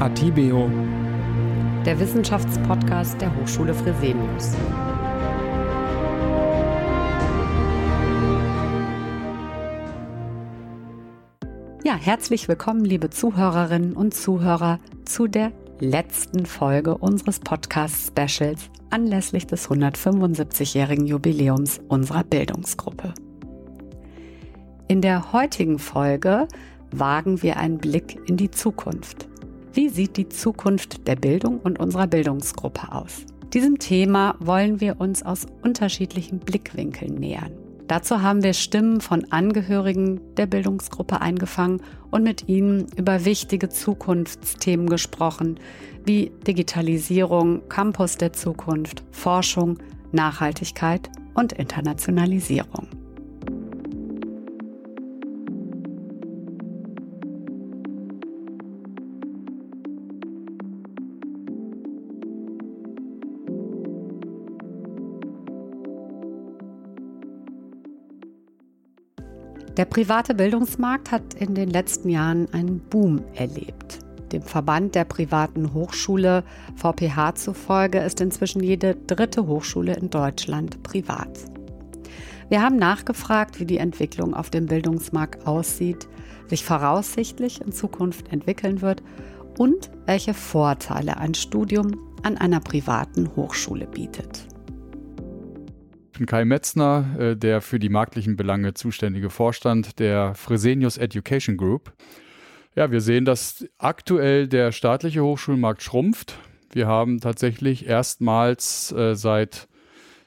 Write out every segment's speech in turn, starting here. Adhibeo, der Wissenschaftspodcast der Hochschule Fresenius. Ja, herzlich willkommen, liebe Zuhörerinnen und Zuhörer, zu der letzten Folge unseres Podcast-Specials anlässlich des 175-jährigen Jubiläums unserer Bildungsgruppe. In der heutigen Folge wagen wir einen Blick in die Zukunft. Wie sieht die Zukunft der Bildung und unserer Bildungsgruppe aus? Diesem Thema wollen wir uns aus unterschiedlichen Blickwinkeln nähern. Dazu haben wir Stimmen von Angehörigen der Bildungsgruppe eingefangen und mit ihnen über wichtige Zukunftsthemen gesprochen, wie Digitalisierung, Campus der Zukunft, Forschung, Nachhaltigkeit und Internationalisierung. Der private Bildungsmarkt hat in den letzten Jahren einen Boom erlebt. Dem Verband der privaten Hochschule VPH zufolge ist inzwischen jede dritte Hochschule in Deutschland privat. Wir haben nachgefragt, wie die Entwicklung auf dem Bildungsmarkt aussieht, sich voraussichtlich in Zukunft entwickeln wird und welche Vorteile ein Studium an einer privaten Hochschule bietet. Ich bin Kai Metzner, der für die marktlichen Belange zuständige Vorstand der Fresenius Education Group. Ja, wir sehen, dass aktuell der staatliche Hochschulmarkt schrumpft. Wir haben tatsächlich erstmals seit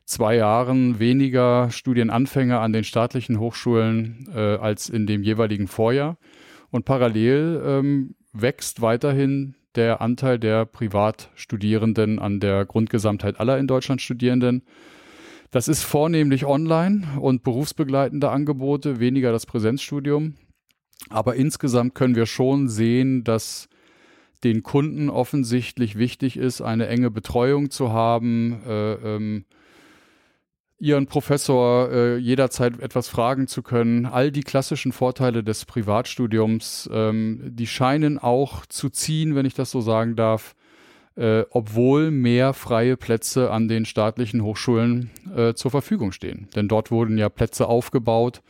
2 Jahren weniger Studienanfänger an den staatlichen Hochschulen als in dem jeweiligen Vorjahr. Und parallel wächst weiterhin der Anteil der Privatstudierenden an der Grundgesamtheit aller in Deutschland Studierenden. Das ist vornehmlich online und berufsbegleitende Angebote, weniger das Präsenzstudium. Aber insgesamt können wir schon sehen, dass den Kunden offensichtlich wichtig ist, eine enge Betreuung zu haben, ihren Professor jederzeit etwas fragen zu können. All die klassischen Vorteile des Privatstudiums, die scheinen auch zu ziehen, wenn ich das so sagen darf, obwohl mehr freie Plätze an den staatlichen Hochschulen zur Verfügung stehen. Denn dort wurden ja Plätze aufgebaut,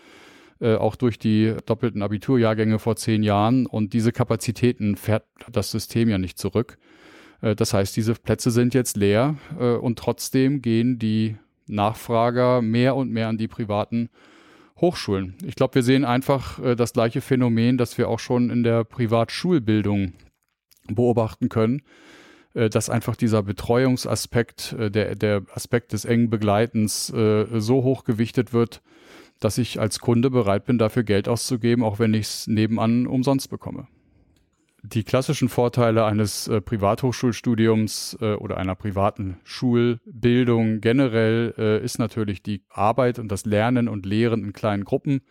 auch durch die doppelten Abiturjahrgänge vor 10 Jahren. Und diese Kapazitäten fährt das System ja nicht zurück. Das heißt, diese Plätze sind jetzt leer und trotzdem gehen die Nachfrager mehr und mehr an die privaten Hochschulen. Ich glaube, wir sehen einfach das gleiche Phänomen, das wir auch schon in der Privatschulbildung beobachten können, dass einfach dieser Betreuungsaspekt, der Aspekt des engen Begleitens so hoch gewichtet wird, dass ich als Kunde bereit bin, dafür Geld auszugeben, auch wenn ich es nebenan umsonst bekomme. Die klassischen Vorteile eines Privathochschulstudiums oder einer privaten Schulbildung generell ist natürlich die Arbeit und das Lernen und Lehren in kleinen Gruppen.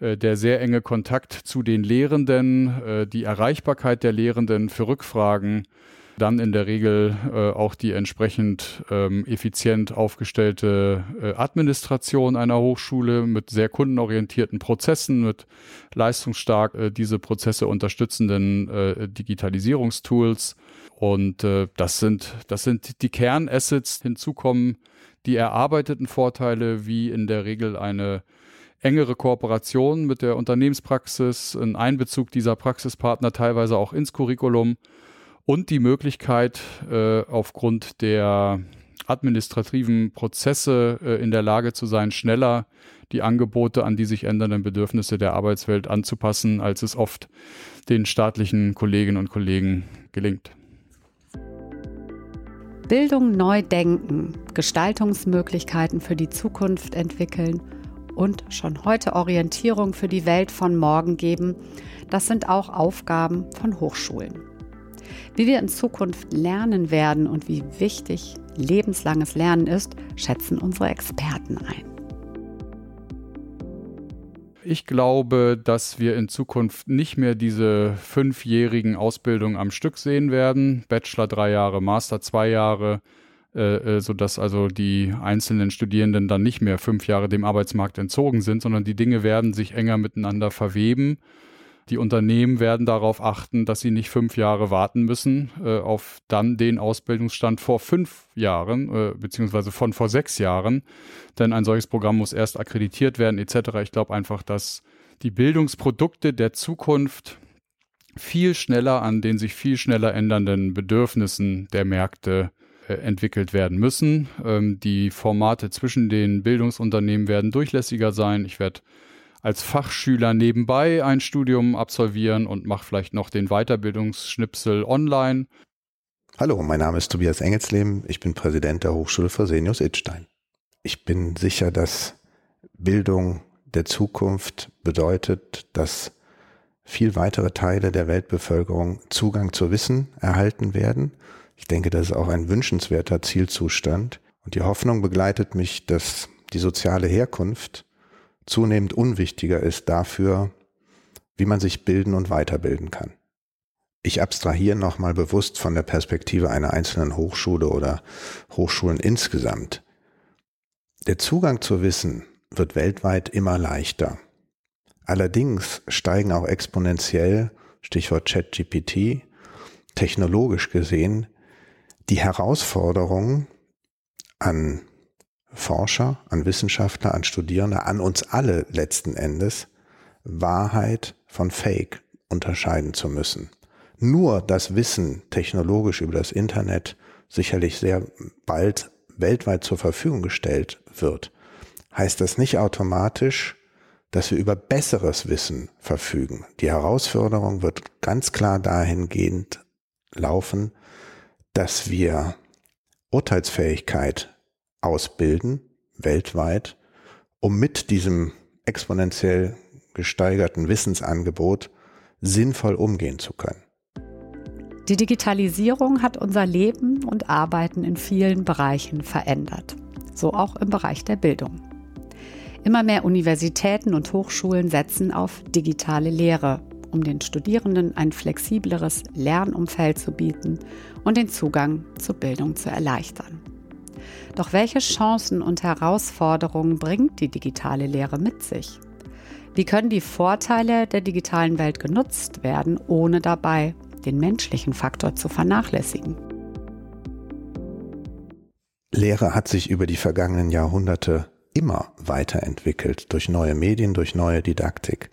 Der sehr enge Kontakt zu den Lehrenden, die Erreichbarkeit der Lehrenden für Rückfragen, dann in der Regel auch die entsprechend effizient aufgestellte Administration einer Hochschule mit sehr kundenorientierten Prozessen, mit leistungsstark diese Prozesse unterstützenden Digitalisierungstools. Und das sind die Kernassets. Hinzu kommen die erarbeiteten Vorteile, wie in der Regel eine engere Kooperation mit der Unternehmenspraxis, ein Einbezug dieser Praxispartner teilweise auch ins Curriculum und die Möglichkeit, aufgrund der administrativen Prozesse in der Lage zu sein, schneller die Angebote an die sich ändernden Bedürfnisse der Arbeitswelt anzupassen, als es oft den staatlichen Kolleginnen und Kollegen gelingt. Bildung neu denken, Gestaltungsmöglichkeiten für die Zukunft entwickeln und schon heute Orientierung für die Welt von morgen geben, das sind auch Aufgaben von Hochschulen. Wie wir in Zukunft lernen werden und wie wichtig lebenslanges Lernen ist, schätzen unsere Experten ein. Ich glaube, dass wir in Zukunft nicht mehr diese 5-jährigen Ausbildungen am Stück sehen werden. Bachelor 3 Jahre, Master 2 Jahre, sodass also die einzelnen Studierenden dann nicht mehr 5 Jahre dem Arbeitsmarkt entzogen sind, sondern die Dinge werden sich enger miteinander verweben. Die Unternehmen werden darauf achten, dass sie nicht 5 Jahre warten müssen auf dann den Ausbildungsstand vor 5 Jahren beziehungsweise von vor 6 Jahren, denn ein solches Programm muss erst akkreditiert werden etc. Ich glaube einfach, dass die Bildungsprodukte der Zukunft viel schneller an den sich viel schneller ändernden Bedürfnissen der Märkte entwickelt werden müssen. Die Formate zwischen den Bildungsunternehmen werden durchlässiger sein. Ich werde als Fachschüler nebenbei ein Studium absolvieren und mache vielleicht noch den Weiterbildungsschnipsel online. Hallo, mein Name ist Tobias Engelsleben. Ich bin Präsident der Hochschule Fresenius Idstein. Ich bin sicher, dass Bildung der Zukunft bedeutet, dass viel weitere Teile der Weltbevölkerung Zugang zu Wissen erhalten werden. Ich denke, das ist auch ein wünschenswerter Zielzustand. Und die Hoffnung begleitet mich, dass die soziale Herkunft zunehmend unwichtiger ist dafür, wie man sich bilden und weiterbilden kann. Ich abstrahiere nochmal bewusst von der Perspektive einer einzelnen Hochschule oder Hochschulen insgesamt. Der Zugang zu Wissen wird weltweit immer leichter. Allerdings steigen auch exponentiell, Stichwort ChatGPT, technologisch gesehen, die Herausforderungen an Forscher, an Wissenschaftler, an Studierende, an uns alle letzten Endes, Wahrheit von Fake unterscheiden zu müssen. Nur das Wissen technologisch über das Internet sicherlich sehr bald weltweit zur Verfügung gestellt wird, heißt das nicht automatisch, dass wir über besseres Wissen verfügen. Die Herausforderung wird ganz klar dahingehend laufen, dass wir Urteilsfähigkeit ausbilden, weltweit, um mit diesem exponentiell gesteigerten Wissensangebot sinnvoll umgehen zu können. Die Digitalisierung hat unser Leben und Arbeiten in vielen Bereichen verändert, so auch im Bereich der Bildung. Immer mehr Universitäten und Hochschulen setzen auf digitale Lehre, um den Studierenden ein flexibleres Lernumfeld zu bieten und den Zugang zur Bildung zu erleichtern. Doch welche Chancen und Herausforderungen bringt die digitale Lehre mit sich? Wie können die Vorteile der digitalen Welt genutzt werden, ohne dabei den menschlichen Faktor zu vernachlässigen? Lehre hat sich über die vergangenen Jahrhunderte immer weiterentwickelt, durch neue Medien, durch neue Didaktik.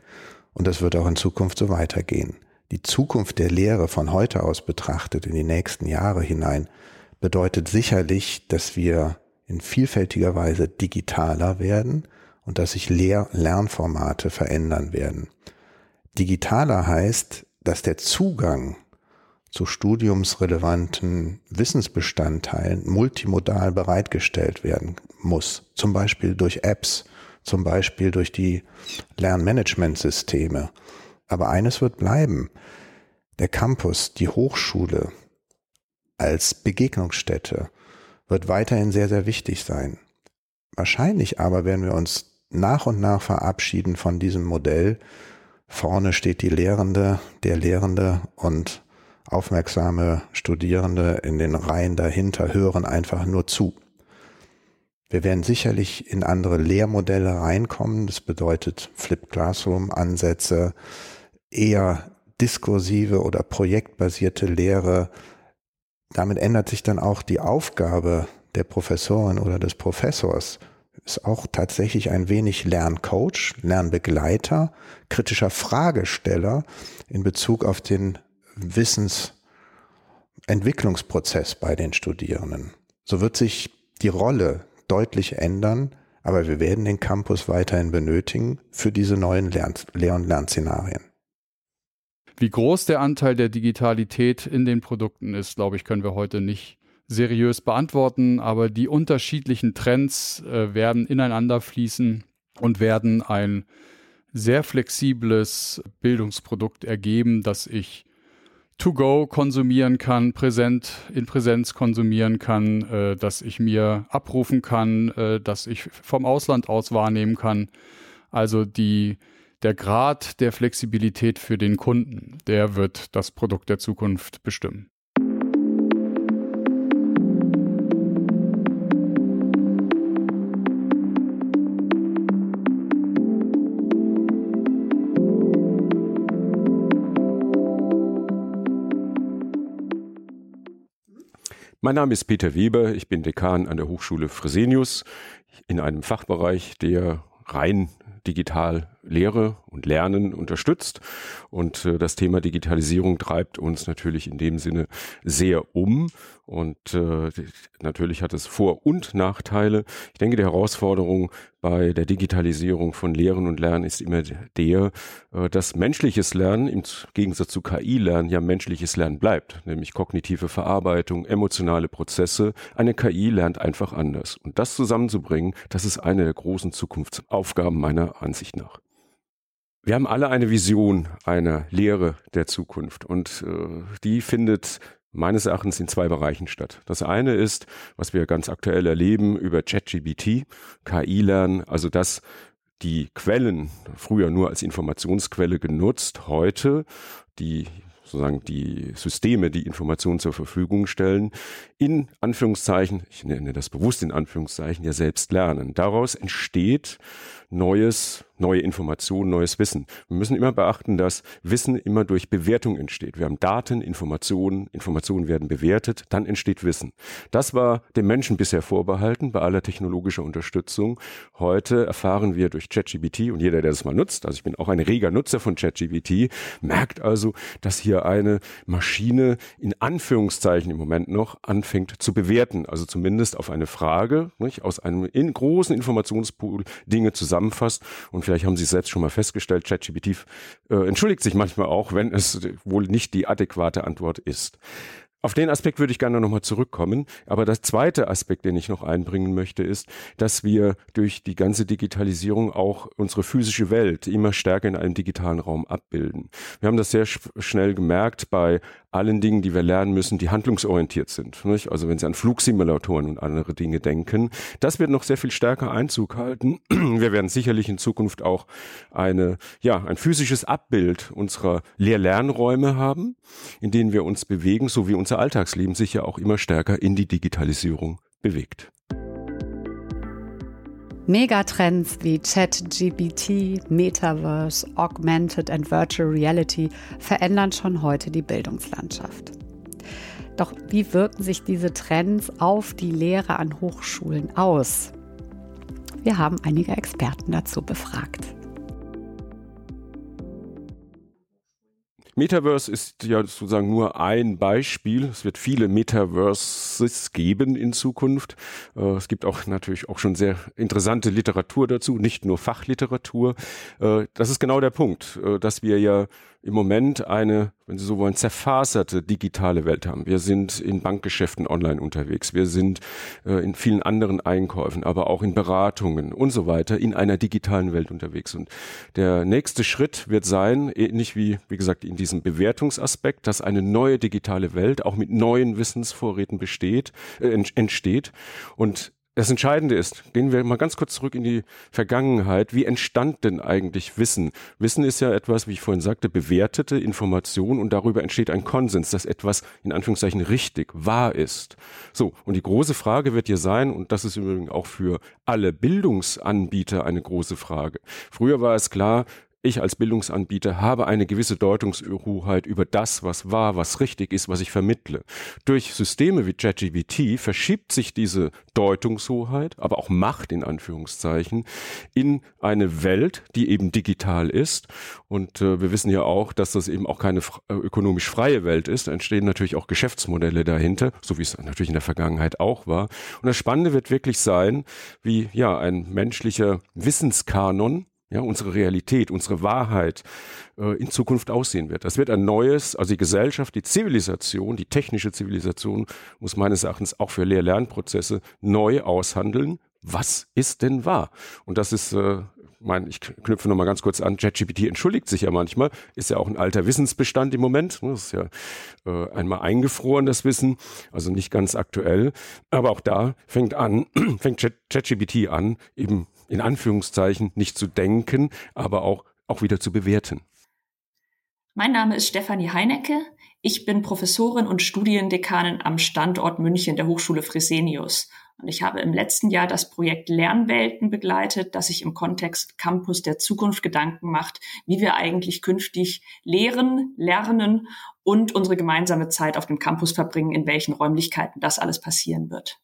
Und das wird auch in Zukunft so weitergehen. Die Zukunft der Lehre von heute aus betrachtet, in die nächsten Jahre hinein, bedeutet sicherlich, dass wir in vielfältiger Weise digitaler werden und dass sich Lernformate verändern werden. Digitaler heißt, dass der Zugang zu studiumsrelevanten Wissensbestandteilen multimodal bereitgestellt werden muss. Zum Beispiel durch Apps, zum Beispiel durch die Lernmanagementsysteme. Aber eines wird bleiben. Der Campus, die Hochschule als Begegnungsstätte wird weiterhin sehr, sehr wichtig sein. Wahrscheinlich aber werden wir uns nach und nach verabschieden von diesem Modell. Vorne steht die Lehrende, der Lehrende und aufmerksame Studierende in den Reihen dahinter hören einfach nur zu. Wir werden sicherlich in andere Lehrmodelle reinkommen. Das bedeutet Flipped Classroom-Ansätze, eher diskursive oder projektbasierte Lehre. Damit ändert sich dann auch die Aufgabe der Professorin oder des Professors. Ist auch tatsächlich ein wenig Lerncoach, Lernbegleiter, kritischer Fragesteller in Bezug auf den Wissensentwicklungsprozess bei den Studierenden. So wird sich die Rolle deutlich ändern, aber wir werden den Campus weiterhin benötigen für diese neuen Lehr- und Lernszenarien. Wie groß der Anteil der Digitalität in den Produkten ist, glaube ich, können wir heute nicht seriös beantworten, aber die unterschiedlichen Trends werden ineinander fließen und werden ein sehr flexibles Bildungsprodukt ergeben, das ich to go konsumieren kann, präsent in Präsenz konsumieren kann, dass ich mir abrufen kann, dass ich vom Ausland aus wahrnehmen kann. Also der Grad der Flexibilität für den Kunden, der wird das Produkt der Zukunft bestimmen. Mein Name ist Peter Weber, ich bin Dekan an der Hochschule Fresenius in einem Fachbereich, der rein digital Lehre und Lernen unterstützt. Und das Thema Digitalisierung treibt uns natürlich in dem Sinne sehr um. Und natürlich hat es Vor- und Nachteile. Ich denke, die Herausforderung bei der Digitalisierung von Lehren und Lernen ist immer der, dass menschliches Lernen im Gegensatz zu KI-Lernen ja menschliches Lernen bleibt, nämlich kognitive Verarbeitung, emotionale Prozesse. Eine KI lernt einfach anders. Und das zusammenzubringen, das ist eine der großen Zukunftsaufgaben meiner Ansicht nach. Wir haben alle eine Vision einer Lehre der Zukunft und die findet meines Erachtens in zwei Bereichen statt. Das eine ist, was wir ganz aktuell erleben über ChatGPT, KI-Lernen, also dass die Quellen, früher nur als Informationsquelle genutzt, heute die Systeme, die Informationen zur Verfügung stellen, in Anführungszeichen, ich nenne das bewusst in Anführungszeichen, ja selbst lernen. Daraus entsteht neue Informationen, neues Wissen. Wir müssen immer beachten, dass Wissen immer durch Bewertung entsteht. Wir haben Daten, Informationen werden bewertet, dann entsteht Wissen. Das war dem Menschen bisher vorbehalten, bei aller technologischer Unterstützung. Heute erfahren wir durch ChatGPT und jeder, der das mal nutzt, also ich bin auch ein reger Nutzer von ChatGPT, merkt also, dass hier eine Maschine in Anführungszeichen im Moment noch anfängt zu bewerten, also zumindest auf eine Frage, nicht, aus einem großen Informationspool Dinge zusammenfasst. Und vielleicht haben Sie es selbst schon mal festgestellt, ChatGPT entschuldigt sich manchmal auch, wenn es wohl nicht die adäquate Antwort ist. Auf den Aspekt würde ich gerne nochmal zurückkommen. Aber der zweite Aspekt, den ich noch einbringen möchte, ist, dass wir durch die ganze Digitalisierung auch unsere physische Welt immer stärker in einem digitalen Raum abbilden. Wir haben das sehr schnell gemerkt bei allen Dingen, die wir lernen müssen, die handlungsorientiert sind. Nicht? Also wenn Sie an Flugsimulatoren und andere Dinge denken, das wird noch sehr viel stärker Einzug halten. Wir werden sicherlich in Zukunft auch ein physisches Abbild unserer Lehr-Lernräume haben, in denen wir uns bewegen, so wie unser Alltagsleben sich ja auch immer stärker in die Digitalisierung bewegt. Megatrends wie ChatGPT, Metaverse, Augmented and Virtual Reality verändern schon heute die Bildungslandschaft. Doch wie wirken sich diese Trends auf die Lehre an Hochschulen aus? Wir haben einige Experten dazu befragt. Metaverse ist ja sozusagen nur ein Beispiel. Es wird viele Metaverses geben in Zukunft. Es gibt auch natürlich auch schon sehr interessante Literatur dazu, nicht nur Fachliteratur. Das ist genau der Punkt, dass wir ja im Moment eine, wenn Sie so wollen, zerfaserte digitale Welt haben. Wir sind in Bankgeschäften online unterwegs. Wir sind in vielen anderen Einkäufen, aber auch in Beratungen und so weiter in einer digitalen Welt unterwegs. Und der nächste Schritt wird sein, ähnlich wie gesagt, in diesem Bewertungsaspekt, dass eine neue digitale Welt auch mit neuen Wissensvorräten entsteht. Und das Entscheidende ist, gehen wir mal ganz kurz zurück in die Vergangenheit. Wie entstand denn eigentlich Wissen? Wissen ist ja etwas, wie ich vorhin sagte, bewertete Information und darüber entsteht ein Konsens, dass etwas in Anführungszeichen richtig, wahr ist. So, und die große Frage wird hier sein, und das ist übrigens auch für alle Bildungsanbieter eine große Frage. Früher war es klar, ich als Bildungsanbieter habe eine gewisse Deutungshoheit über das, was wahr, was richtig ist, was ich vermittle. Durch Systeme wie ChatGPT verschiebt sich diese Deutungshoheit, aber auch Macht in Anführungszeichen, in eine Welt, die eben digital ist. Und wir wissen ja auch, dass das eben auch keine ökonomisch freie Welt ist. Da entstehen natürlich auch Geschäftsmodelle dahinter, so wie es natürlich in der Vergangenheit auch war. Und das Spannende wird wirklich sein, wie ein menschlicher Wissenskanon, unsere Realität, unsere Wahrheit in Zukunft aussehen wird. Das wird ein neues, also die Gesellschaft, die Zivilisation, die technische Zivilisation muss meines Erachtens auch für Lehr-Lernprozesse neu aushandeln. Was ist denn wahr? Und das ist, ich knüpfe nochmal ganz kurz an, ChatGPT entschuldigt sich ja manchmal, ist ja auch ein alter Wissensbestand im Moment, das ist ja einmal eingefroren, das Wissen, also nicht ganz aktuell, aber auch da fängt ChatGPT an, eben in Anführungszeichen nicht zu denken, aber auch wieder zu bewerten. Mein Name ist Stefanie Heinecke. Ich bin Professorin und Studiendekanin am Standort München der Hochschule Fresenius. Und ich habe im letzten Jahr das Projekt Lernwelten begleitet, das sich im Kontext Campus der Zukunft Gedanken macht, wie wir eigentlich künftig lehren, lernen und unsere gemeinsame Zeit auf dem Campus verbringen, in welchen Räumlichkeiten das alles passieren wird.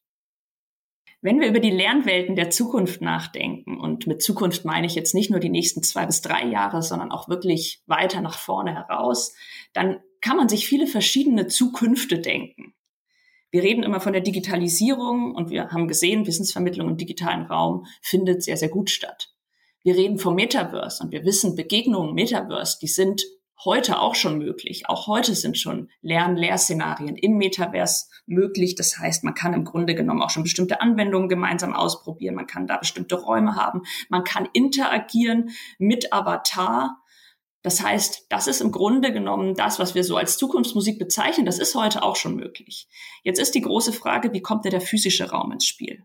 Wenn wir über die Lernwelten der Zukunft nachdenken, und mit Zukunft meine ich jetzt nicht nur die nächsten 2 bis 3 Jahre, sondern auch wirklich weiter nach vorne heraus, dann kann man sich viele verschiedene Zukünfte denken. Wir reden immer von der Digitalisierung und wir haben gesehen, Wissensvermittlung im digitalen Raum findet sehr, sehr gut statt. Wir reden vom Metaverse und wir wissen, Begegnungen im Metaverse, die sind heute auch schon möglich. Auch heute sind schon Lern-Lehr-Szenarien im Metaverse möglich. Das heißt, man kann im Grunde genommen auch schon bestimmte Anwendungen gemeinsam ausprobieren. Man kann da bestimmte Räume haben. Man kann interagieren mit Avatar. Das heißt, das ist im Grunde genommen das, was wir so als Zukunftsmusik bezeichnen. Das ist heute auch schon möglich. Jetzt ist die große Frage, wie kommt denn der physische Raum ins Spiel?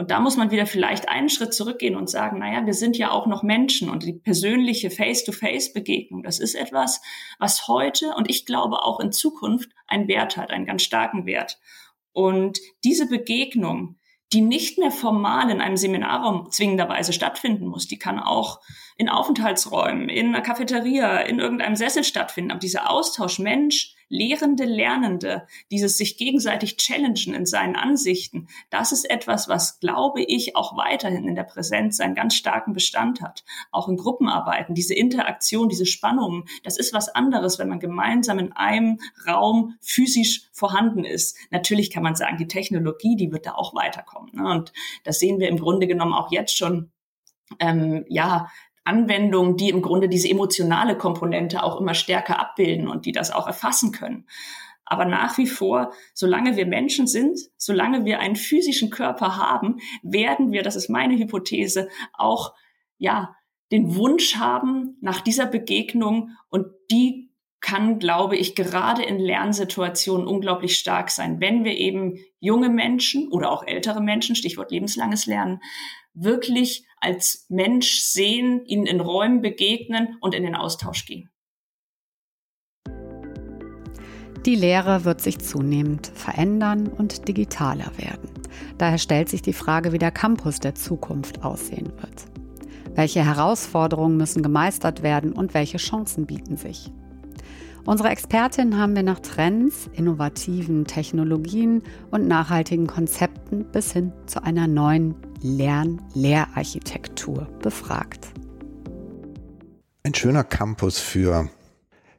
Und da muss man wieder vielleicht einen Schritt zurückgehen und sagen, naja, wir sind ja auch noch Menschen und die persönliche Face-to-Face-Begegnung, das ist etwas, was heute und ich glaube auch in Zukunft einen Wert hat, einen ganz starken Wert. Und diese Begegnung, die nicht mehr formal in einem Seminarraum zwingenderweise stattfinden muss, die kann auch in Aufenthaltsräumen, in einer Cafeteria, in irgendeinem Sessel stattfinden. Aber dieser Austausch Mensch, Lehrende, Lernende, dieses sich gegenseitig challengen in seinen Ansichten, das ist etwas, was, glaube ich, auch weiterhin in der Präsenz einen ganz starken Bestand hat. Auch in Gruppenarbeiten, diese Interaktion, diese Spannungen, das ist was anderes, wenn man gemeinsam in einem Raum physisch vorhanden ist. Natürlich kann man sagen, die Technologie, die wird da auch weiterkommen, ne? Und das sehen wir im Grunde genommen auch jetzt schon, Anwendungen, die im Grunde diese emotionale Komponente auch immer stärker abbilden und die das auch erfassen können. Aber nach wie vor, solange wir Menschen sind, solange wir einen physischen Körper haben, werden wir, das ist meine Hypothese, auch den Wunsch haben nach dieser Begegnung, und die kann, glaube ich, gerade in Lernsituationen unglaublich stark sein, wenn wir eben junge Menschen oder auch ältere Menschen, Stichwort lebenslanges Lernen, wirklich als Mensch sehen, ihnen in Räumen begegnen und in den Austausch gehen. Die Lehre wird sich zunehmend verändern und digitaler werden. Daher stellt sich die Frage, wie der Campus der Zukunft aussehen wird. Welche Herausforderungen müssen gemeistert werden und welche Chancen bieten sich? Unsere Expertinnen haben wir nach Trends, innovativen Technologien und nachhaltigen Konzepten bis hin zu einer neuen Lern-Lehrarchitektur befragt. Ein schöner Campus für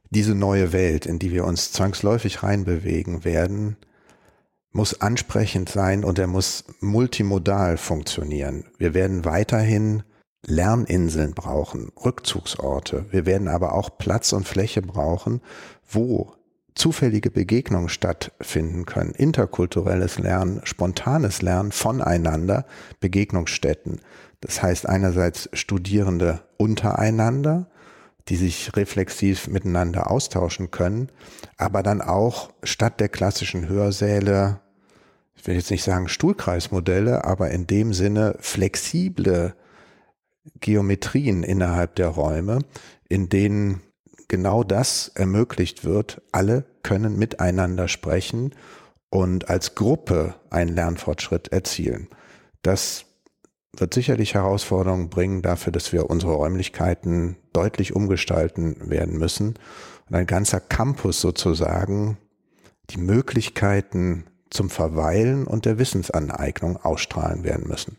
diese neue Welt, in die wir uns zwangsläufig reinbewegen werden, muss ansprechend sein und er muss multimodal funktionieren. Wir werden weiterhin Lerninseln brauchen, Rückzugsorte. Wir werden aber auch Platz und Fläche brauchen, wo zufällige Begegnungen stattfinden können, interkulturelles Lernen, spontanes Lernen voneinander, Begegnungsstätten. Das heißt einerseits Studierende untereinander, die sich reflexiv miteinander austauschen können, aber dann auch statt der klassischen Hörsäle, ich will jetzt nicht sagen Stuhlkreismodelle, aber in dem Sinne flexible Geometrien innerhalb der Räume, in denen genau das ermöglicht wird. Alle können miteinander sprechen und als Gruppe einen Lernfortschritt erzielen. Das wird sicherlich Herausforderungen bringen dafür, dass wir unsere Räumlichkeiten deutlich umgestalten werden müssen. Und ein ganzer Campus sozusagen die Möglichkeiten zum Verweilen und der Wissensaneignung ausstrahlen werden müssen.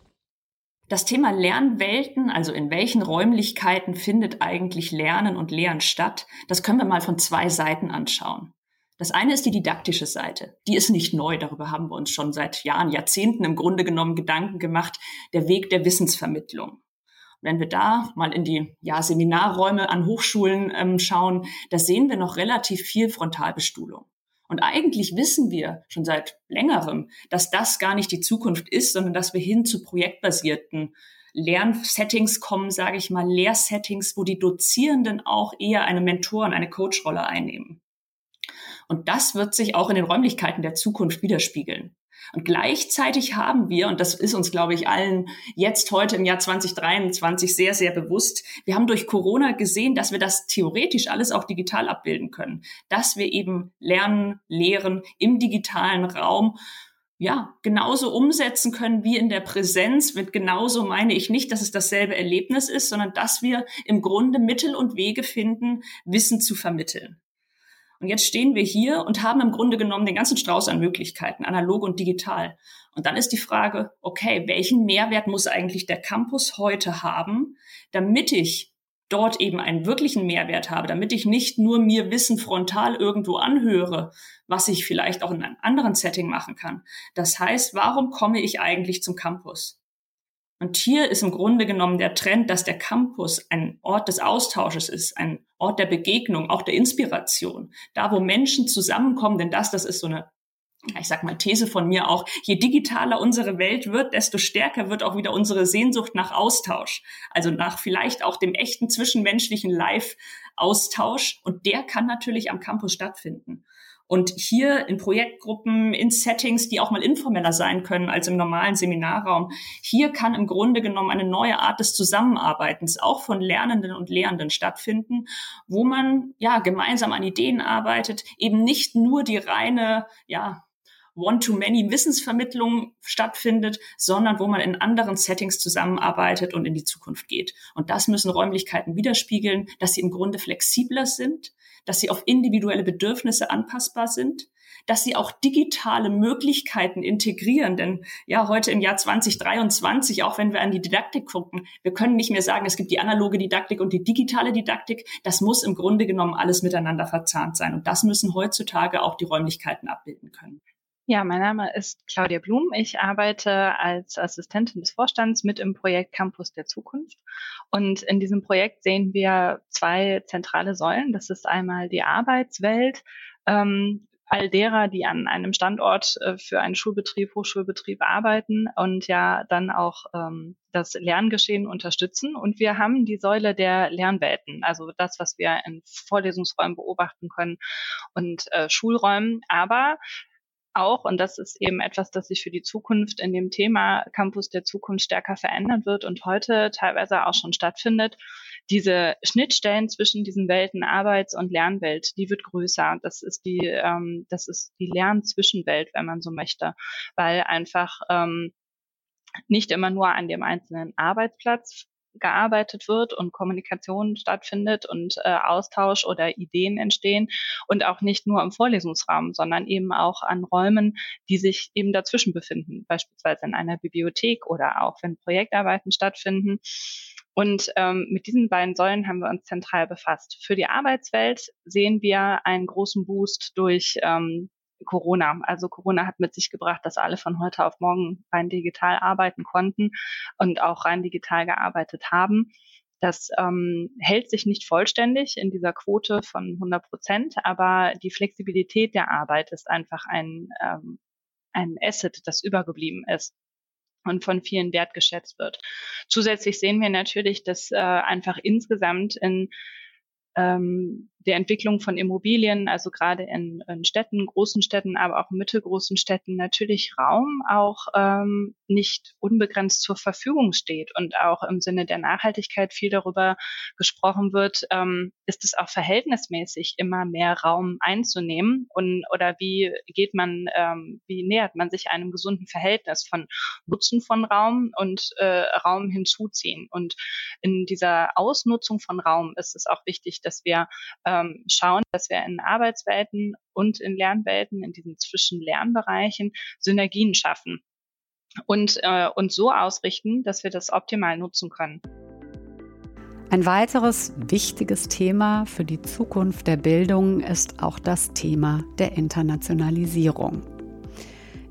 Das Thema Lernwelten, also in welchen Räumlichkeiten findet eigentlich Lernen und Lehren statt, das können wir mal von 2 Seiten anschauen. Das eine ist die didaktische Seite. Die ist nicht neu, darüber haben wir uns schon seit Jahren, Jahrzehnten im Grunde genommen Gedanken gemacht, der Weg der Wissensvermittlung. Und wenn wir da mal in die Seminarräume an Hochschulen schauen, da sehen wir noch relativ viel Frontalbestuhlung. Und eigentlich wissen wir schon seit längerem, dass das gar nicht die Zukunft ist, sondern dass wir hin zu projektbasierten Lernsettings kommen, sage ich mal, Lehrsettings, wo die Dozierenden auch eher eine Mentoren-, eine Coach-Rolle einnehmen. Und das wird sich auch in den Räumlichkeiten der Zukunft widerspiegeln. Und gleichzeitig haben wir, und das ist uns, glaube ich, allen jetzt heute im Jahr 2023 sehr, sehr bewusst, wir haben durch Corona gesehen, dass wir das theoretisch alles auch digital abbilden können. Dass wir eben Lernen, Lehren im digitalen Raum ja genauso umsetzen können wie in der Präsenz. Mit genauso meine ich nicht, dass es dasselbe Erlebnis ist, sondern dass wir im Grunde Mittel und Wege finden, Wissen zu vermitteln. Und jetzt stehen wir hier und haben im Grunde genommen den ganzen Strauß an Möglichkeiten, analog und digital. Und dann ist die Frage, okay, welchen Mehrwert muss eigentlich der Campus heute haben, damit ich dort eben einen wirklichen Mehrwert habe, damit ich nicht nur mir Wissen frontal irgendwo anhöre, was ich vielleicht auch in einem anderen Setting machen kann. Das heißt, warum komme ich eigentlich zum Campus? Und hier ist im Grunde genommen der Trend, dass der Campus ein Ort des Austausches ist, ein Ort der Begegnung, auch der Inspiration. Da, wo Menschen zusammenkommen, denn das ist so eine, ich sag mal, These von mir auch, je digitaler unsere Welt wird, desto stärker wird auch wieder unsere Sehnsucht nach Austausch. Also nach vielleicht auch dem echten zwischenmenschlichen Live-Austausch. Und der kann natürlich am Campus stattfinden. Und hier in Projektgruppen, in Settings, die auch mal informeller sein können als im normalen Seminarraum, hier kann im Grunde genommen eine neue Art des Zusammenarbeitens auch von Lernenden und Lehrenden stattfinden, wo man ja gemeinsam an Ideen arbeitet, eben nicht nur die reine One-to-Many-Wissensvermittlung stattfindet, sondern wo man in anderen Settings zusammenarbeitet und in die Zukunft geht. Und das müssen Räumlichkeiten widerspiegeln, dass sie im Grunde flexibler sind, dass sie auf individuelle Bedürfnisse anpassbar sind, dass sie auch digitale Möglichkeiten integrieren. Denn ja, heute im Jahr 2023, auch wenn wir an die Didaktik gucken, wir können nicht mehr sagen, es gibt die analoge Didaktik und die digitale Didaktik. Das muss im Grunde genommen alles miteinander verzahnt sein. Und das müssen heutzutage auch die Räumlichkeiten abbilden können. Ja, mein Name ist Claudia Blum. Ich arbeite als Assistentin des Vorstands mit im Projekt Campus der Zukunft. Und in diesem Projekt sehen wir zwei zentrale Säulen. Das ist einmal die Arbeitswelt, all derer, die an einem Standort für einen Schulbetrieb, Hochschulbetrieb arbeiten und ja dann auch das Lerngeschehen unterstützen. Und wir haben die Säule der Lernwelten, also das, was wir in Vorlesungsräumen beobachten können und Schulräumen. Aber auch, und das ist eben etwas, das sich für die Zukunft in dem Thema Campus der Zukunft stärker verändern wird und heute teilweise auch schon stattfindet, diese Schnittstellen zwischen diesen Welten, Arbeits- und Lernwelt, die wird größer. Das ist die Lernzwischenwelt, wenn man so möchte, weil einfach nicht immer nur an dem einzelnen Arbeitsplatz gearbeitet wird und Kommunikation stattfindet und Austausch oder Ideen entstehen und auch nicht nur im Vorlesungsraum, sondern eben auch an Räumen, die sich eben dazwischen befinden, beispielsweise in einer Bibliothek oder auch wenn Projektarbeiten stattfinden. Und mit diesen beiden Säulen haben wir uns zentral befasst. Für die Arbeitswelt sehen wir einen großen Boost durch Corona. Also Corona hat mit sich gebracht, dass alle von heute auf morgen rein digital arbeiten konnten und auch rein digital gearbeitet haben. Das hält sich nicht vollständig in dieser Quote von 100%, aber die Flexibilität der Arbeit ist einfach ein Asset, das übergeblieben ist und von vielen wertgeschätzt wird. Zusätzlich sehen wir natürlich, dass einfach insgesamt in der Entwicklung von Immobilien, also gerade in Städten, großen Städten, aber auch mittelgroßen Städten natürlich Raum auch nicht unbegrenzt zur Verfügung steht und auch im Sinne der Nachhaltigkeit viel darüber gesprochen wird, ist es auch verhältnismäßig immer mehr Raum einzunehmen und oder wie nähert man sich einem gesunden Verhältnis von Nutzen von Raum und Raum hinzuziehen. Und in dieser Ausnutzung von Raum ist es auch wichtig, dass wir schauen, dass wir in Arbeitswelten und in Lernwelten, in diesen Zwischenlernbereichen Synergien schaffen und uns so ausrichten, dass wir das optimal nutzen können. Ein weiteres wichtiges Thema für die Zukunft der Bildung ist auch das Thema der Internationalisierung.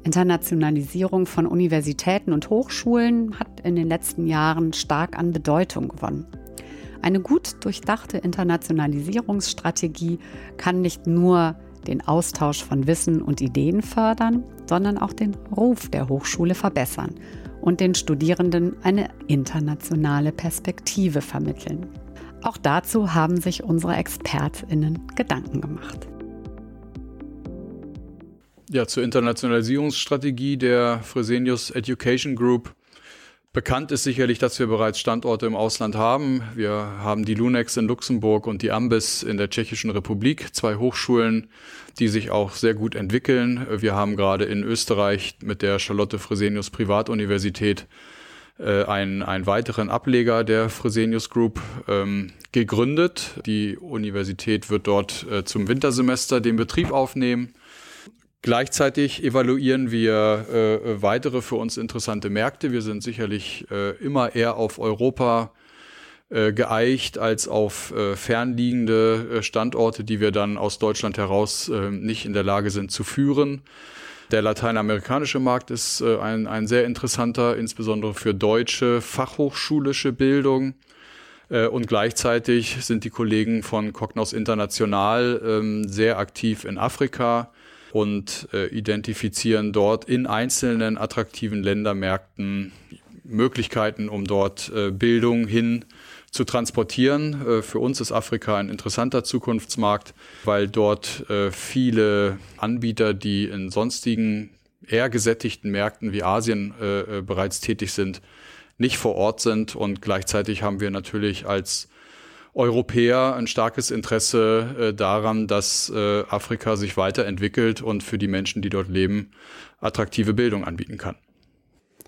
Internationalisierung von Universitäten und Hochschulen hat in den letzten Jahren stark an Bedeutung gewonnen. Eine gut durchdachte Internationalisierungsstrategie kann nicht nur den Austausch von Wissen und Ideen fördern, sondern auch den Ruf der Hochschule verbessern und den Studierenden eine internationale Perspektive vermitteln. Auch dazu haben sich unsere ExpertInnen Gedanken gemacht. ja, zur Internationalisierungsstrategie der Fresenius Education Group. Bekannt ist sicherlich, dass wir bereits Standorte im Ausland haben. Wir haben die LUNEX in Luxemburg und die AMBIS in der Tschechischen Republik, zwei Hochschulen, die sich auch sehr gut entwickeln. Wir haben gerade in Österreich mit der Charlotte Fresenius Privatuniversität einen weiteren Ableger der Fresenius Group gegründet. Die Universität wird dort zum Wintersemester den Betrieb aufnehmen. Gleichzeitig evaluieren wir weitere für uns interessante Märkte. Wir sind sicherlich immer eher auf Europa geeicht als auf fernliegende Standorte, die wir dann aus Deutschland heraus nicht in der Lage sind zu führen. Der lateinamerikanische Markt ist ein sehr interessanter, insbesondere für deutsche fachhochschulische Bildung. Und gleichzeitig sind die Kollegen von Cognos International sehr aktiv in Afrika und identifizieren dort in einzelnen attraktiven Ländermärkten Möglichkeiten, um dort Bildung hin zu transportieren. Für uns ist Afrika ein interessanter Zukunftsmarkt, weil dort viele Anbieter, die in sonstigen eher gesättigten Märkten wie Asien bereits tätig sind, nicht vor Ort sind. Und gleichzeitig haben wir natürlich als Europäer ein starkes Interesse daran, dass Afrika sich weiterentwickelt und für die Menschen, die dort leben, attraktive Bildung anbieten kann.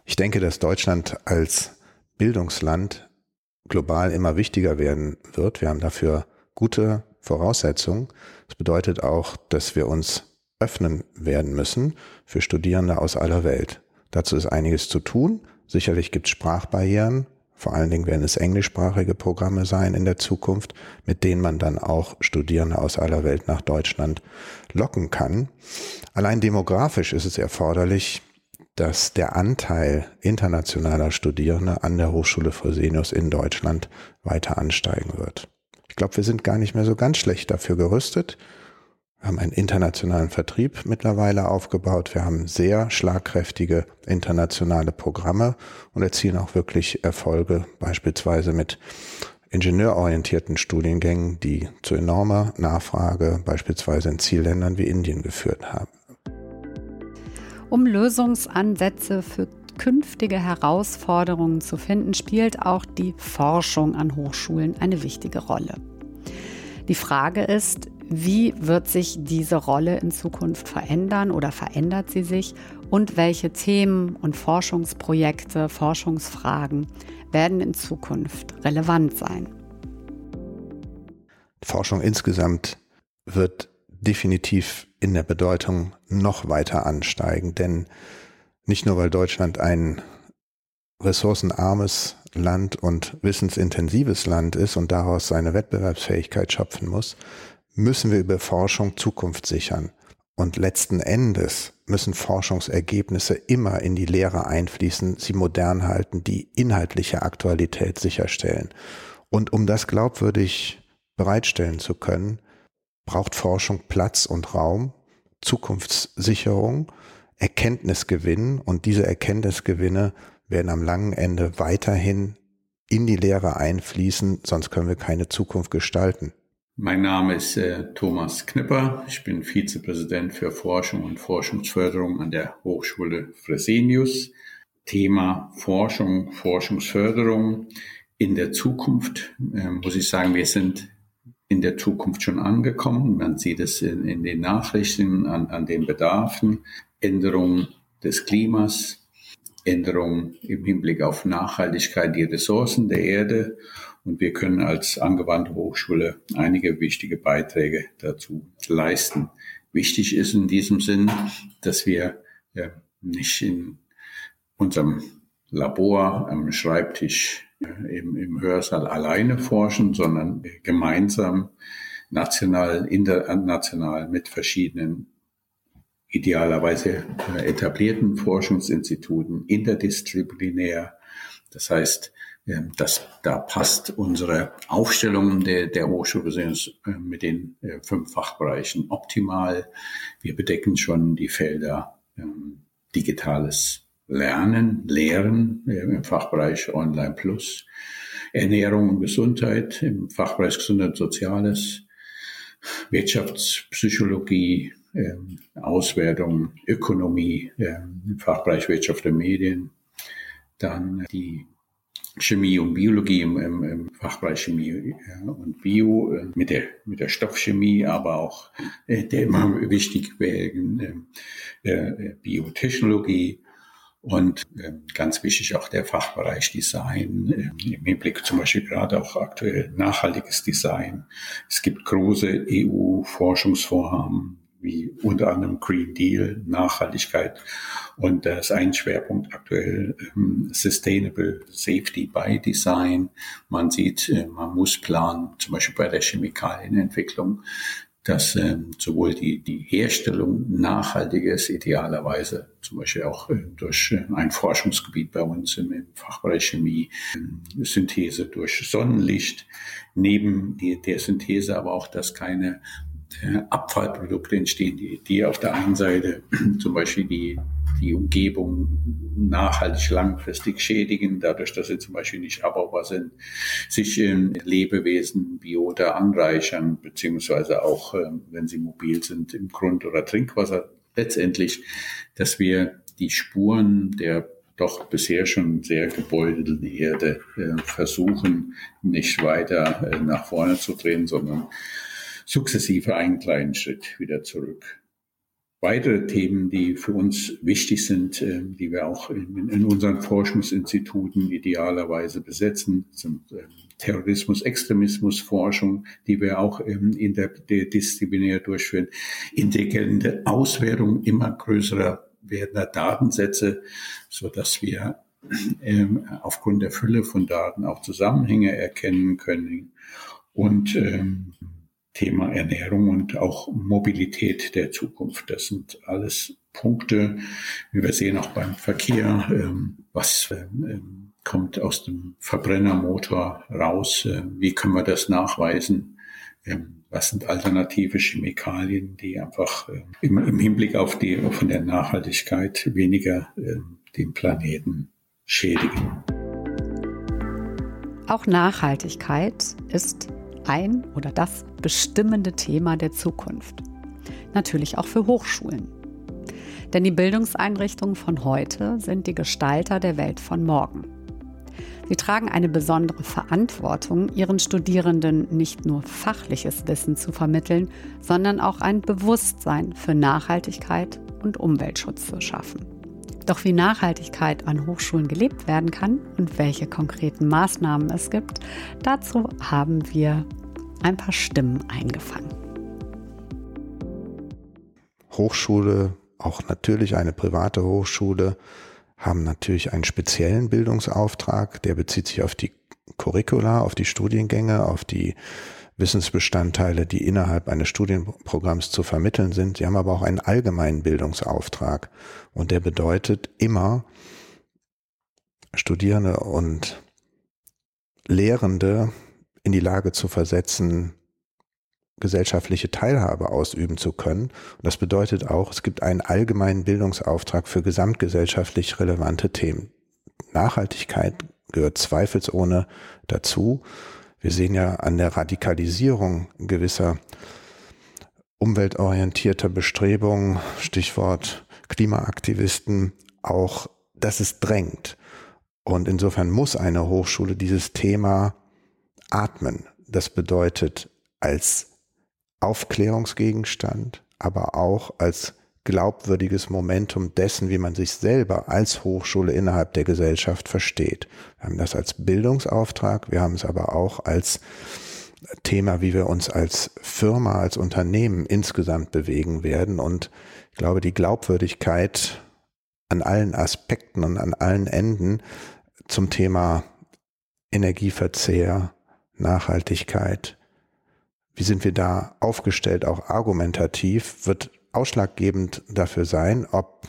Ich denke, dass Deutschland als Bildungsland global immer wichtiger werden wird. Wir haben dafür gute Voraussetzungen. Das bedeutet auch, dass wir uns öffnen werden müssen für Studierende aus aller Welt. Dazu ist einiges zu tun. Sicherlich gibt es Sprachbarrieren. Vor allen Dingen werden es englischsprachige Programme sein in der Zukunft, mit denen man dann auch Studierende aus aller Welt nach Deutschland locken kann. Allein demografisch ist es erforderlich, dass der Anteil internationaler Studierende an der Hochschule Fresenius in Deutschland weiter ansteigen wird. Ich glaube, wir sind gar nicht mehr so ganz schlecht dafür gerüstet. Wir haben einen internationalen Vertrieb mittlerweile aufgebaut. Wir haben sehr schlagkräftige internationale Programme und erzielen auch wirklich Erfolge, beispielsweise mit ingenieurorientierten Studiengängen, die zu enormer Nachfrage beispielsweise in Zielländern wie Indien geführt haben. Um Lösungsansätze für künftige Herausforderungen zu finden, spielt auch die Forschung an Hochschulen eine wichtige Rolle. Die Frage ist, wie wird sich diese Rolle in Zukunft verändern oder verändert sie sich? Und welche Themen und Forschungsprojekte, Forschungsfragen werden in Zukunft relevant sein? Forschung insgesamt wird definitiv in der Bedeutung noch weiter ansteigen. Denn nicht nur, weil Deutschland ein ressourcenarmes Land und wissensintensives Land ist und daraus seine Wettbewerbsfähigkeit schöpfen muss, müssen wir über Forschung Zukunft sichern. Und letzten Endes müssen Forschungsergebnisse immer in die Lehre einfließen, sie modern halten, die inhaltliche Aktualität sicherstellen. Und um das glaubwürdig bereitstellen zu können, braucht Forschung Platz und Raum, Zukunftssicherung, Erkenntnisgewinn. Und diese Erkenntnisgewinne werden am langen Ende weiterhin in die Lehre einfließen, sonst können wir keine Zukunft gestalten. Mein Name ist Thomas Knipper. Ich bin Vizepräsident für Forschung und Forschungsförderung an der Hochschule Fresenius. Thema Forschung, Forschungsförderung in der Zukunft. Muss ich sagen, wir sind in der Zukunft schon angekommen. Man sieht es in den Nachrichten, an den Bedarfen. Änderung des Klimas, Änderung im Hinblick auf Nachhaltigkeit, die Ressourcen der Erde. Und wir können als angewandte Hochschule einige wichtige Beiträge dazu leisten. Wichtig ist in diesem Sinn, dass wir nicht in unserem Labor, am Schreibtisch, im Hörsaal alleine forschen, sondern gemeinsam national, international mit verschiedenen, idealerweise etablierten Forschungsinstituten, interdisziplinär. Das heißt, da passt unsere Aufstellung der Hochschule mit den 5 Fachbereichen optimal. Wir bedecken schon die Felder digitales Lernen, Lehren im Fachbereich Online Plus, Ernährung und Gesundheit im Fachbereich Gesundheit und Soziales, Wirtschaftspsychologie, Auswertung, Ökonomie, im Fachbereich Wirtschaft und Medien, dann die Chemie und Biologie im Fachbereich Chemie und Bio, mit der Stoffchemie, aber auch der immer wichtig werden, Biotechnologie und ganz wichtig auch der Fachbereich Design, im Hinblick zum Beispiel gerade auch aktuell nachhaltiges Design. Es gibt große EU-Forschungsvorhaben, wie unter anderem Green Deal, Nachhaltigkeit. Und da ist ein Schwerpunkt aktuell Sustainable Safety by Design. Man sieht, man muss planen, zum Beispiel bei der Chemikalienentwicklung, dass sowohl die Herstellung nachhaltiger ist, idealerweise zum Beispiel auch durch ein Forschungsgebiet bei uns im Fachbereich Chemie, Synthese durch Sonnenlicht, neben der Synthese aber auch, dass keine Abfallprodukte entstehen, die auf der einen Seite zum Beispiel die Umgebung nachhaltig langfristig schädigen, dadurch, dass sie zum Beispiel nicht abbaubar sind, sich Lebewesen, Biota anreichern, beziehungsweise auch, wenn sie mobil sind, im Grund- oder Trinkwasser. Letztendlich, dass wir die Spuren der doch bisher schon sehr gebeutelten Erde versuchen, nicht weiter nach vorne zu drehen, sondern sukzessive einen kleinen Schritt wieder zurück. Weitere Themen, die für uns wichtig sind, die wir auch in unseren Forschungsinstituten idealerweise besetzen, sind Terrorismus, Extremismusforschung, die wir auch interdisziplinär durchführen, intelligente Auswertung immer größerer werdender Datensätze, so dass wir aufgrund der Fülle von Daten auch Zusammenhänge erkennen können und Thema Ernährung und auch Mobilität der Zukunft. Das sind alles Punkte, wie wir sehen, auch beim Verkehr. Was kommt aus dem Verbrennermotor raus? Wie können wir das nachweisen? Was sind alternative Chemikalien, die einfach im Hinblick auf von der Nachhaltigkeit weniger den Planeten schädigen? Auch Nachhaltigkeit ist ein oder das bestimmende Thema der Zukunft. Natürlich auch für Hochschulen. Denn die Bildungseinrichtungen von heute sind die Gestalter der Welt von morgen. Sie tragen eine besondere Verantwortung, ihren Studierenden nicht nur fachliches Wissen zu vermitteln, sondern auch ein Bewusstsein für Nachhaltigkeit und Umweltschutz zu schaffen. Doch wie Nachhaltigkeit an Hochschulen gelebt werden kann und welche konkreten Maßnahmen es gibt, dazu haben wir ein paar Stimmen eingefangen. Hochschule, auch natürlich eine private Hochschule, haben natürlich einen speziellen Bildungsauftrag, der bezieht sich auf die Curricula, auf die Studiengänge, auf die Wissensbestandteile, die innerhalb eines Studienprogramms zu vermitteln sind. Sie haben aber auch einen allgemeinen Bildungsauftrag und der bedeutet immer, Studierende und Lehrende in die Lage zu versetzen, gesellschaftliche Teilhabe ausüben zu können. Und das bedeutet auch, es gibt einen allgemeinen Bildungsauftrag für gesamtgesellschaftlich relevante Themen. Nachhaltigkeit gehört zweifelsohne dazu. Wir sehen ja an der Radikalisierung gewisser umweltorientierter Bestrebungen, Stichwort Klimaaktivisten, auch, dass es drängt. Und insofern muss eine Hochschule dieses Thema atmen. Das bedeutet als Aufklärungsgegenstand, aber auch als glaubwürdiges Momentum dessen, wie man sich selber als Hochschule innerhalb der Gesellschaft versteht. Wir haben das als Bildungsauftrag, wir haben es aber auch als Thema, wie wir uns als Firma, als Unternehmen insgesamt bewegen werden. Und ich glaube, die Glaubwürdigkeit an allen Aspekten und an allen Enden zum Thema Energieverzehr, Nachhaltigkeit, wie sind wir da aufgestellt, auch argumentativ, wird ausschlaggebend dafür sein, ob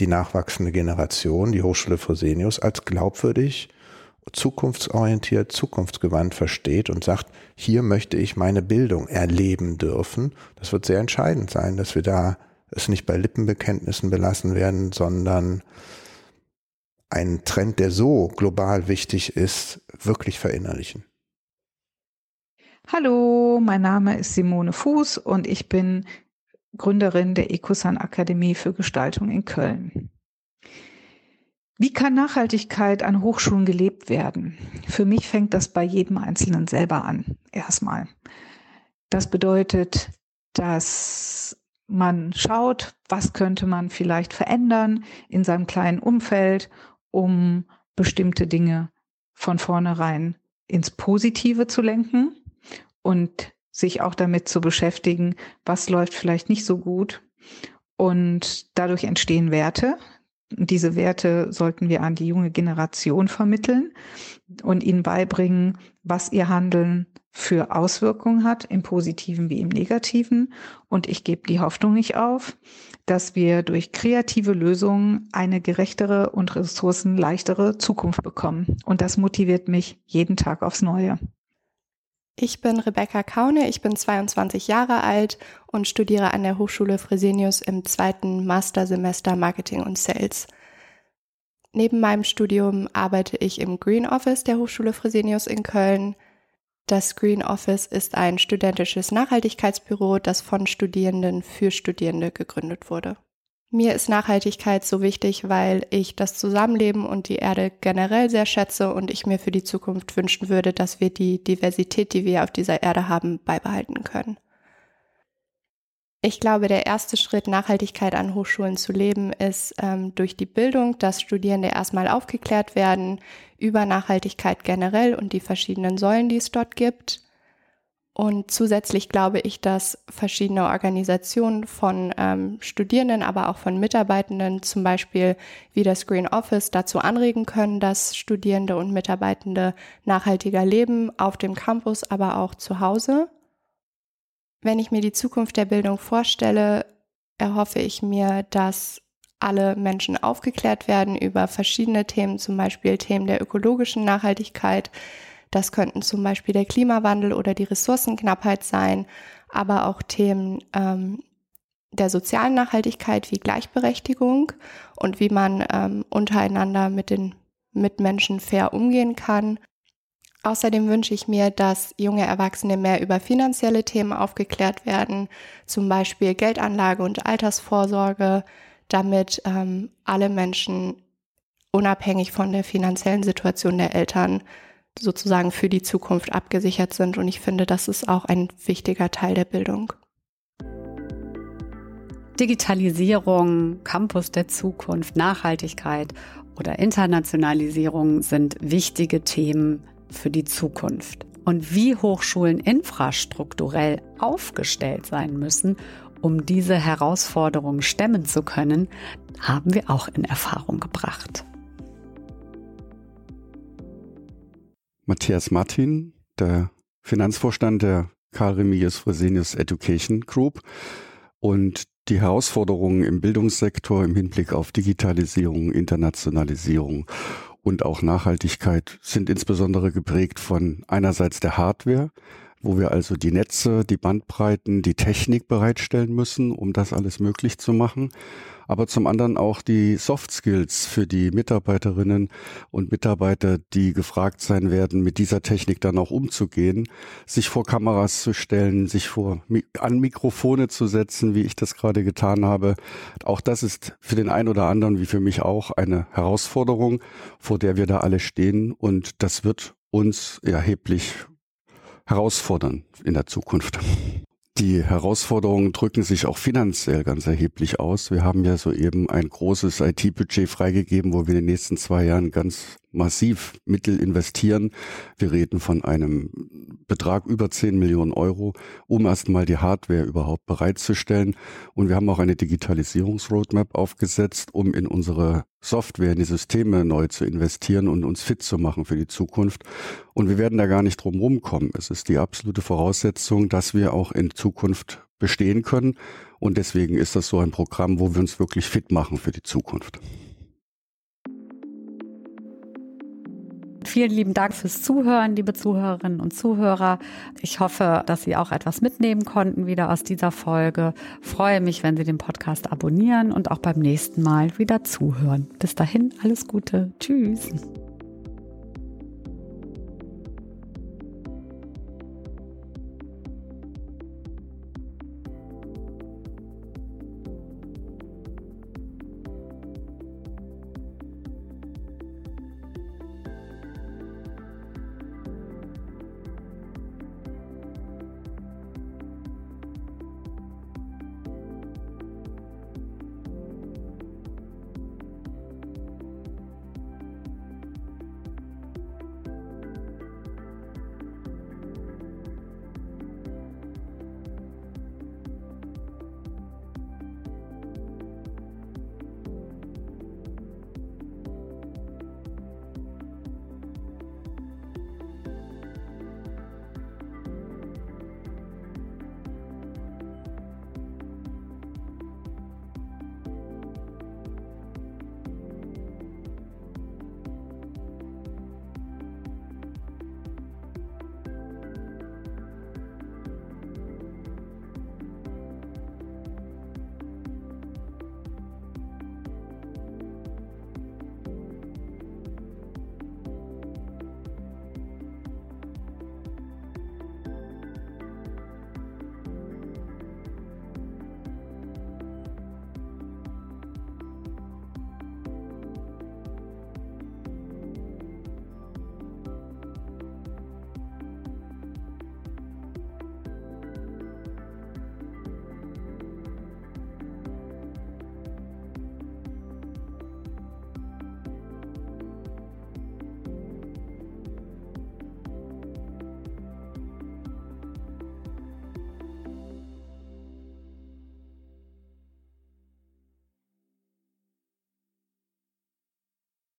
die nachwachsende Generation, die Hochschule Fresenius, als glaubwürdig, zukunftsorientiert, zukunftsgewandt versteht und sagt, hier möchte ich meine Bildung erleben dürfen. Das wird sehr entscheidend sein, dass wir da es nicht bei Lippenbekenntnissen belassen werden, sondern einen Trend, der so global wichtig ist, wirklich verinnerlichen. Hallo, mein Name ist Simone Fuß und ich bin Gründerin der Ecosan Akademie für Gestaltung in Köln. Wie kann Nachhaltigkeit an Hochschulen gelebt werden? Für mich fängt das bei jedem Einzelnen selber an, erstmal. Das bedeutet, dass man schaut, was könnte man vielleicht verändern in seinem kleinen Umfeld, um bestimmte Dinge von vornherein ins Positive zu lenken und sich auch damit zu beschäftigen, was läuft vielleicht nicht so gut. Und dadurch entstehen Werte. Diese Werte sollten wir an die junge Generation vermitteln und ihnen beibringen, was ihr Handeln für Auswirkungen hat, im Positiven wie im Negativen. Und ich gebe die Hoffnung nicht auf, dass wir durch kreative Lösungen eine gerechtere und ressourcenleichtere Zukunft bekommen. Und das motiviert mich jeden Tag aufs Neue. Ich bin Rebecca Kaune, ich bin 22 Jahre alt und studiere an der Hochschule Fresenius im 2. Mastersemester Marketing und Sales. Neben meinem Studium arbeite ich im Green Office der Hochschule Fresenius in Köln. Das Green Office ist ein studentisches Nachhaltigkeitsbüro, das von Studierenden für Studierende gegründet wurde. Mir ist Nachhaltigkeit so wichtig, weil ich das Zusammenleben und die Erde generell sehr schätze und ich mir für die Zukunft wünschen würde, dass wir die Diversität, die wir auf dieser Erde haben, beibehalten können. Ich glaube, der erste Schritt, Nachhaltigkeit an Hochschulen zu leben, ist durch die Bildung, dass Studierende erstmal aufgeklärt werden über Nachhaltigkeit generell und die verschiedenen Säulen, die es dort gibt. Und zusätzlich glaube ich, dass verschiedene Organisationen von Studierenden, aber auch von Mitarbeitenden, zum Beispiel wie das Green Office, dazu anregen können, dass Studierende und Mitarbeitende nachhaltiger leben, auf dem Campus, aber auch zu Hause. Wenn ich mir die Zukunft der Bildung vorstelle, erhoffe ich mir, dass alle Menschen aufgeklärt werden über verschiedene Themen, zum Beispiel Themen der ökologischen Nachhaltigkeit. Das könnten zum Beispiel der Klimawandel oder die Ressourcenknappheit sein, aber auch Themen der sozialen Nachhaltigkeit wie Gleichberechtigung und wie man untereinander mit den Mitmenschen fair umgehen kann. Außerdem wünsche ich mir, dass junge Erwachsene mehr über finanzielle Themen aufgeklärt werden, zum Beispiel Geldanlage und Altersvorsorge, damit alle Menschen unabhängig von der finanziellen Situation der Eltern sozusagen für die Zukunft abgesichert sind. Und ich finde, das ist auch ein wichtiger Teil der Bildung. Digitalisierung, Campus der Zukunft, Nachhaltigkeit oder Internationalisierung sind wichtige Themen für die Zukunft. Und wie Hochschulen infrastrukturell aufgestellt sein müssen, um diese Herausforderungen stemmen zu können, haben wir auch in Erfahrung gebracht. Matthias Martin, der Finanzvorstand der Carl Remigius Fresenius Education Group, und die Herausforderungen im Bildungssektor im Hinblick auf Digitalisierung, Internationalisierung und auch Nachhaltigkeit sind insbesondere geprägt von einerseits der Hardware, wo wir also die Netze, die Bandbreiten, die Technik bereitstellen müssen, um das alles möglich zu machen. Aber zum anderen auch die Soft Skills für die Mitarbeiterinnen und Mitarbeiter, die gefragt sein werden, mit dieser Technik dann auch umzugehen, sich vor Kameras zu stellen, sich an Mikrofone zu setzen, wie ich das gerade getan habe. Auch das ist für den einen oder anderen, wie für mich auch, eine Herausforderung, vor der wir da alle stehen. Und das wird uns erheblich herausfordern in der Zukunft. Die Herausforderungen drücken sich auch finanziell ganz erheblich aus. Wir haben ja soeben ein großes IT-Budget freigegeben, wo wir in den nächsten 2 Jahren ganz massiv Mittel investieren. Wir reden von einem Betrag über 10 Millionen Euro, um erstmal die Hardware überhaupt bereitzustellen. Und wir haben auch eine Digitalisierungsroadmap aufgesetzt, um in unsere Software, in die Systeme neu zu investieren und uns fit zu machen für die Zukunft. Und wir werden da gar nicht drum rumkommen. Es ist die absolute Voraussetzung, dass wir auch in Zukunft bestehen können. Und deswegen ist das so ein Programm, wo wir uns wirklich fit machen für die Zukunft. Vielen lieben Dank fürs Zuhören, liebe Zuhörerinnen und Zuhörer. Ich hoffe, dass Sie auch etwas mitnehmen konnten wieder aus dieser Folge. Ich freue mich, wenn Sie den Podcast abonnieren und auch beim nächsten Mal wieder zuhören. Bis dahin, alles Gute. Tschüss.